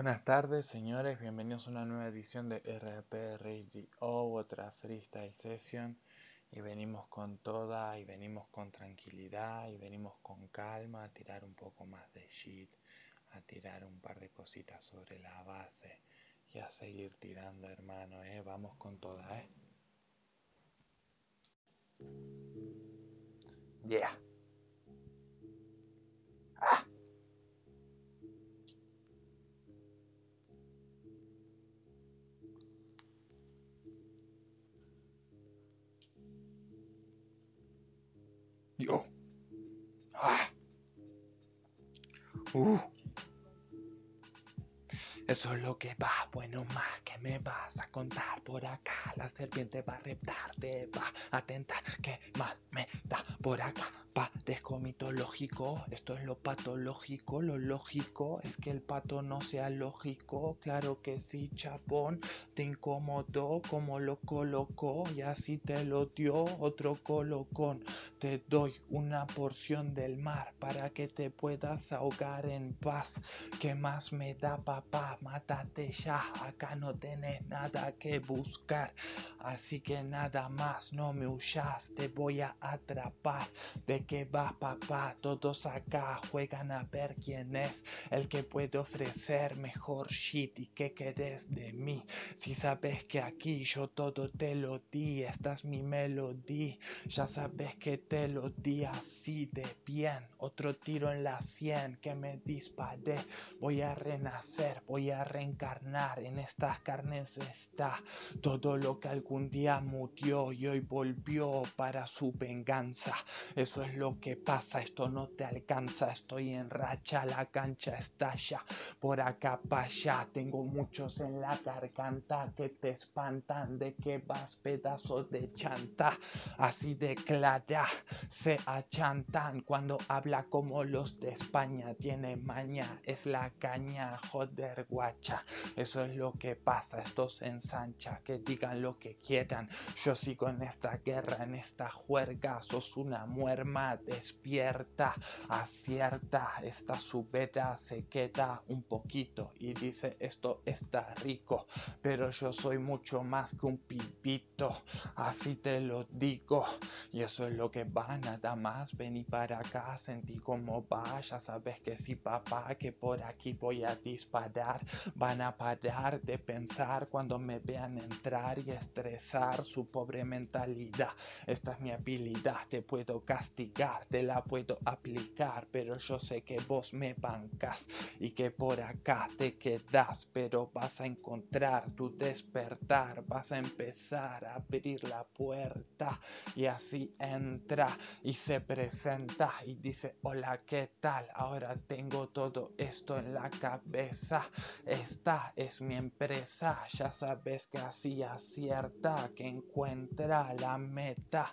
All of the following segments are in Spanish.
Buenas tardes, señores, bienvenidos a una nueva edición de RP Radio, otra freestyle session, y venimos con toda, y venimos con tranquilidad, y venimos con calma a tirar un poco más de shit, a tirar un par de cositas sobre la base y a seguir tirando, hermano, vamos con toda, Yeah. Eso es lo que va, bueno más que me vas a contar. Por acá la serpiente va a reptar, te va a tentar, que mal me da. Por acá parezco mitológico, esto es lo patológico. Lo lógico es que el pato no sea lógico. Claro que sí, chapón, te incomodó como lo colocó, y así te lo dio otro colocón. Te doy una porción del mar para que te puedas ahogar en paz. ¿Qué más me da, papá? Mátate ya, acá no tenés nada que buscar, así que nada más, no me huyas, te voy a atrapar. ¿De qué vas, papá? Todos acá juegan a ver quién es el que puede ofrecer mejor shit. ¿Y qué querés de mí? Si sabes que aquí yo todo te lo di, esta es mi melodía, ya sabes que te lo di así de bien. Otro tiro en la 100 que me disparé, voy a renacer, voy a reencarnar, en estas carnes está todo lo que algún día murió y hoy volvió para su venganza. Eso es lo que pasa, esto no te alcanza, estoy en racha, la cancha estalla, por acá para allá, tengo muchos en la garganta que te espantan. ¿De qué vas, pedazo de chanta? Así de clara, se achantan cuando habla como los de España, tiene maña, es la caña, joder, guacha, eso es lo que pasa, esto se ensancha, que digan lo que quieran, yo sigo en esta guerra, en esta juerga, sos una muerma, despierta, acierta, esta subeta se queda un poquito y dice esto está rico, pero yo soy mucho más que un pipito, así te lo digo, y eso es lo que va, nada más, vení para acá, sentí como va, ya sabes que sí, papá, que por aquí voy a disparar, van a parar de pensar cuando me vean entrar y estresar su pobre mentalidad, esta es mi habilidad, te puedo castigar, te la puedo aplicar, pero yo sé que vos me bancas y que por acá te quedas, pero vas a encontrar tu despertar, vas a empezar a abrir la puerta y así entra y se presenta y dice hola, ¿qué tal? Ahora tengo todo esto en la cabeza, esta es mi empresa, ya sabes que así acierta, que encuentra la meta,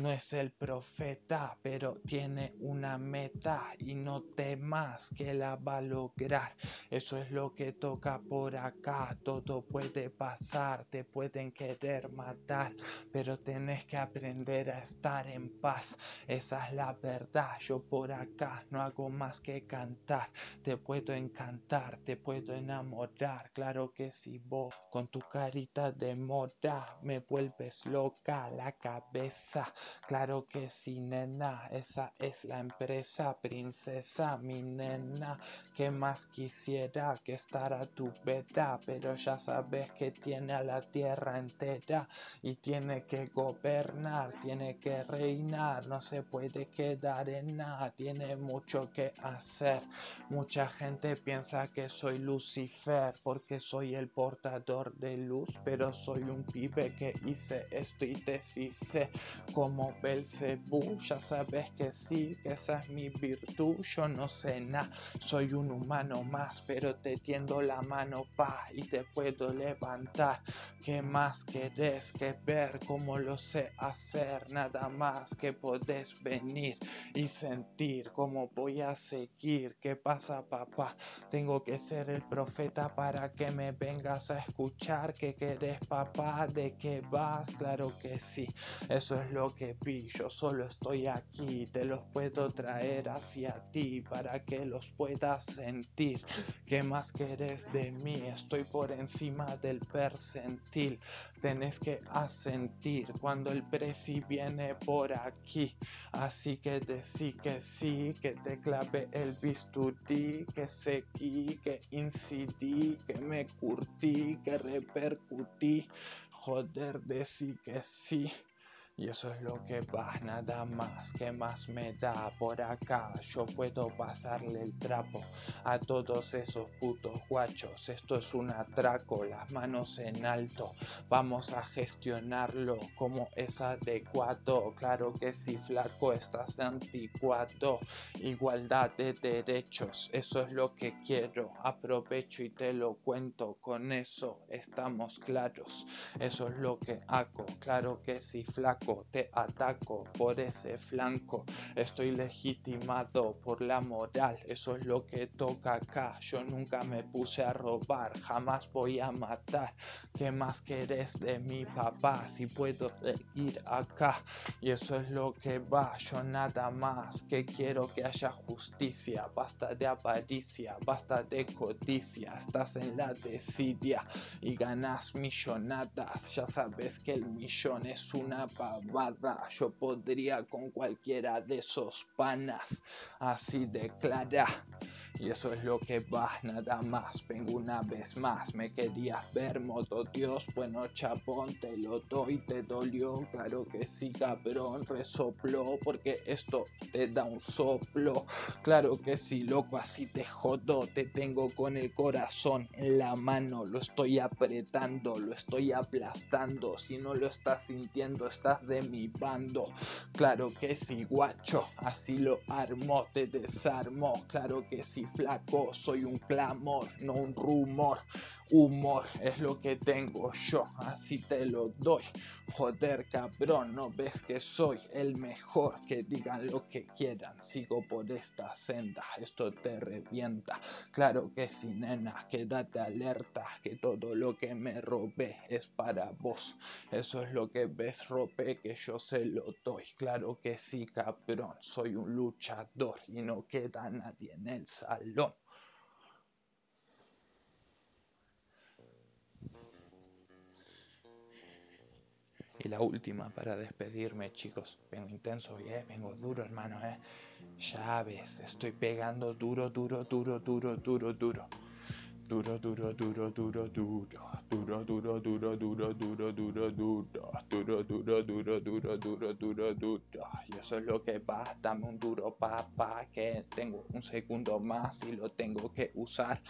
no es el profeta, pero tiene una meta y no temas que la va a lograr. Eso es lo que toca por acá, todo puede pasar, te pueden querer matar, pero tenés que aprender a estar en paz, esa es la verdad, yo por acá no hago más que cantar, te puedo encantar, te puedo enamorar, claro que si vos con tu carita de moda me vuelves loca la cabeza, claro que sí, nena, esa es la empresa, princesa, mi nena, que más quisiera que estar a tu beta, pero ya sabes que tiene a la tierra entera y tiene que gobernar, tiene que reinar, no se puede quedar en nada, tiene mucho que hacer. Mucha gente piensa que soy Lucifer porque soy el portador de luz, pero soy un pibe que hice esto y deshice como Belcebú, ya sabes que sí, que esa es mi virtud, yo no sé nada, soy un humano más, pero te tiendo la mano pa y te puedo levantar. ¿Qué más querés que ver? Como lo sé hacer, nada más que podés venir y sentir cómo voy a seguir. ¿Qué pasa, papá? Tengo que ser el profeta para que me vengas a escuchar. ¿Qué querés, papá? ¿De qué vas? Claro que sí, eso es lo que vi, yo solo estoy aquí aquí, te los puedo traer hacia ti para que los puedas sentir. ¿Qué más querés de mí? Estoy por encima del percentil. Tenés que asentir cuando el preci viene por aquí. Así que decí que sí, que te clavé el bisturí, que sequí, que incidí, que me curtí, que repercutí. Joder, decí que sí. Y eso es lo que va, nada más, que más me da por acá. Yo puedo pasarle el trapo a todos esos putos guachos. Esto es un atraco, las manos en alto. Vamos a gestionarlo como es adecuado. Claro que sí, flaco, estás anticuado. Igualdad de derechos, eso es lo que quiero. Aprovecho y te lo cuento, con eso estamos claros. Eso es lo que hago, claro que sí, flaco. Te ataco por ese flanco. Estoy legitimado por la moral. Eso es lo que toca acá. Yo nunca me puse a robar, jamás voy a matar. ¿Qué más querés de mi papá? Si puedo seguir acá. Y eso es lo que va. Yo nada más que quiero que haya justicia. Basta de avaricia, basta de codicia. Estás en la desidia y ganas millonadas. Ya sabes que el millón es una pavada. Yo podría con cualquiera de esos panas, así de clara. Y eso es lo que va, nada más. Vengo una vez más. Me querías ver, modo dios. Bueno, chapón, te lo doy. Te dolió, claro que sí, cabrón. Resopló, porque esto te da un soplo. Claro que sí, loco, así te jodo. Te tengo con el corazón en la mano. Lo estoy apretando, lo estoy aplastando. Si no lo estás sintiendo, estás de mi bando. Claro que sí, guacho, así lo armó. Te desarmó, claro que sí, flaco, soy un clamor, no un rumor. Humor es lo que tengo yo, así te lo doy. Joder, cabrón, no ves que soy el mejor. Que digan lo que quieran, sigo por esta senda. Esto te revienta, claro que sí, nena. Quédate alerta, que todo lo que me robé es para vos. Eso es lo que ves, robé, que yo se lo doy. Claro que sí, cabrón, soy un luchador y no queda nadie en el salón. Y la última para despedirme, chicos. Vengo intenso, vengo duro, hermano, Ya ves, estoy pegando duro, duro, duro, duro, duro, duro. Duro, duro, duro, duro, duro. Duro, duro, duro, duro, duro, duro, duro. Duro, duro, duro, duro, duro, duro, duro. Y eso es lo que va. Dame un duro, papá, que tengo un segundo más y lo tengo que usar.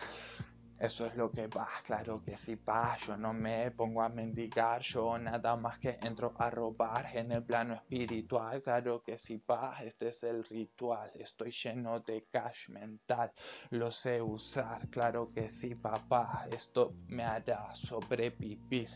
Eso es lo que va, claro que sí, pa. Yo no me pongo a mendigar, yo nada más que entro a robar en el plano espiritual. Claro que sí, pa, este es el ritual. Estoy lleno de cash mental, lo sé usar. Claro que sí, papá, esto me hará sobrevivir.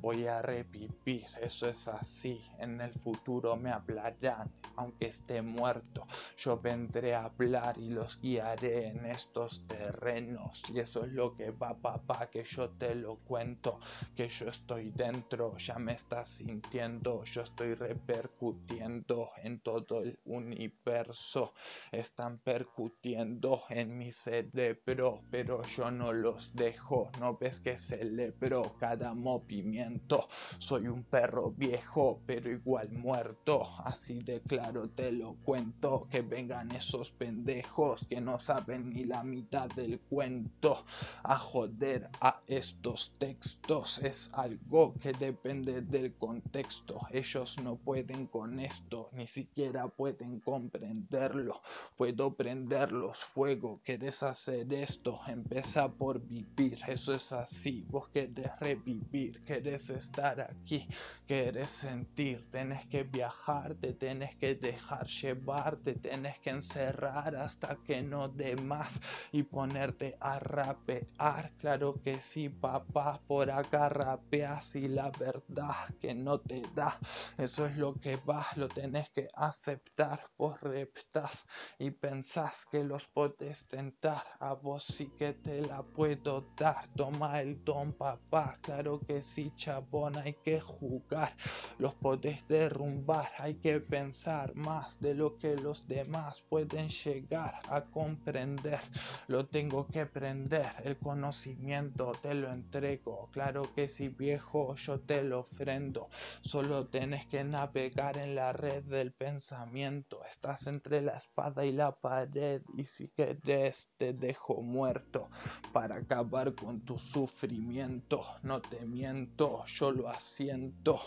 Voy a revivir, eso es así. En el futuro me hablarán, aunque esté muerto. Yo vendré a hablar y los guiaré en estos terrenos. Y eso es lo que va, papá, que yo te lo cuento, que yo estoy dentro, ya me estás sintiendo, yo estoy repercutiendo en todo el universo, están percutiendo en mi cerebro, pero yo no los dejo, no ves que celebro cada movimiento, soy un perro viejo, pero igual muerto, así de claro te lo cuento, que vengan esos pendejos que no saben ni la mitad del cuento, a joder a estos textos. Es algo que depende del contexto. Ellos no pueden con esto, ni siquiera pueden comprenderlo. Puedo prenderlos fuego. ¿Querés hacer esto? Empieza por vivir. Eso es así. Vos querés revivir, querés estar aquí, querés sentir. Tenés que viajar, te tenés que dejar llevar, te tenés que encerrar hasta que no dé más y ponerte a rapear. rapear, claro que sí, papá, por acá rapeas y la verdad que no te da, eso es lo que vas, lo tenés que aceptar, vos reptás y pensás que los podés tentar, a vos sí que te la puedo dar, toma el don, papá, claro que sí, chabón, hay que jugar, los podés derrumbar, hay que pensar más de lo que los demás pueden llegar a comprender, lo tengo que aprender, el conocimiento te lo entrego, claro que sí, viejo, yo te lo ofrendo, solo tenés que navegar en la red del pensamiento, estás entre la espada y la pared y si querés te dejo muerto para acabar con tu sufrimiento, no te miento, yo lo asiento,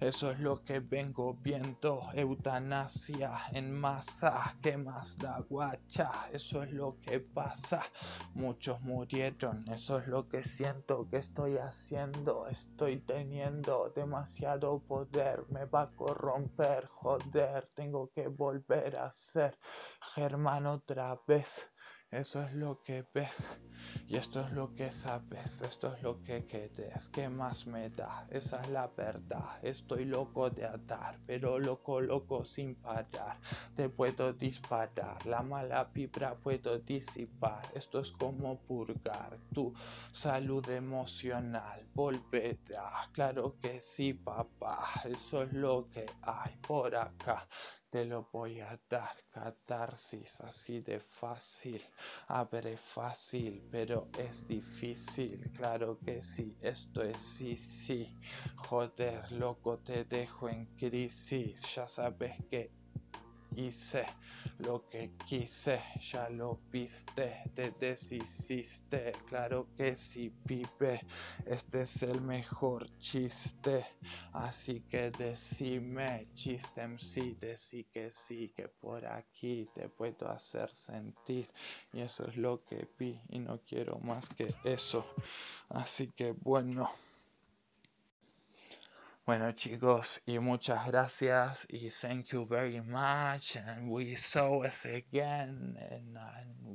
eso es lo que vengo viendo, eutanasia en masa, ¿qué más da, guacha? Eso es lo que pasa, muchos murieron, eso es lo que siento que estoy haciendo, estoy teniendo demasiado poder, me va a corromper, joder, tengo que volver a ser Germán otra vez. Eso es lo que ves, y esto es lo que sabes, esto es lo que querés, ¿qué más me da? Esa es la verdad, estoy loco de atar, pero loco, loco sin parar, te puedo disparar, la mala vibra puedo disipar, esto es como purgar tu salud emocional, volverá, claro que sí, papá, eso es lo que hay por acá. Te lo voy a dar, catarsis, así de fácil, abre fácil, pero es difícil, claro que sí, esto es sí, joder, loco, te dejo en crisis, ya sabes que hice lo que quise, ya lo viste, te deshiciste, claro que sí, pibe, este es el mejor chiste, así que decime, chiste MC, decí que sí, que por aquí te puedo hacer sentir, y eso es lo que vi, y no quiero más que eso, así que bueno. Bueno chicos, y muchas gracias, y thank you very much, and we saw us again, and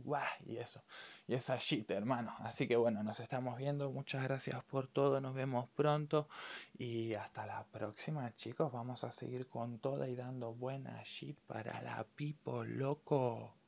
wow, y eso, y esa shit, hermano, así que bueno, nos estamos viendo, muchas gracias por todo, nos vemos pronto, y hasta la próxima chicos, vamos a seguir con toda y dando buena shit para la people, loco.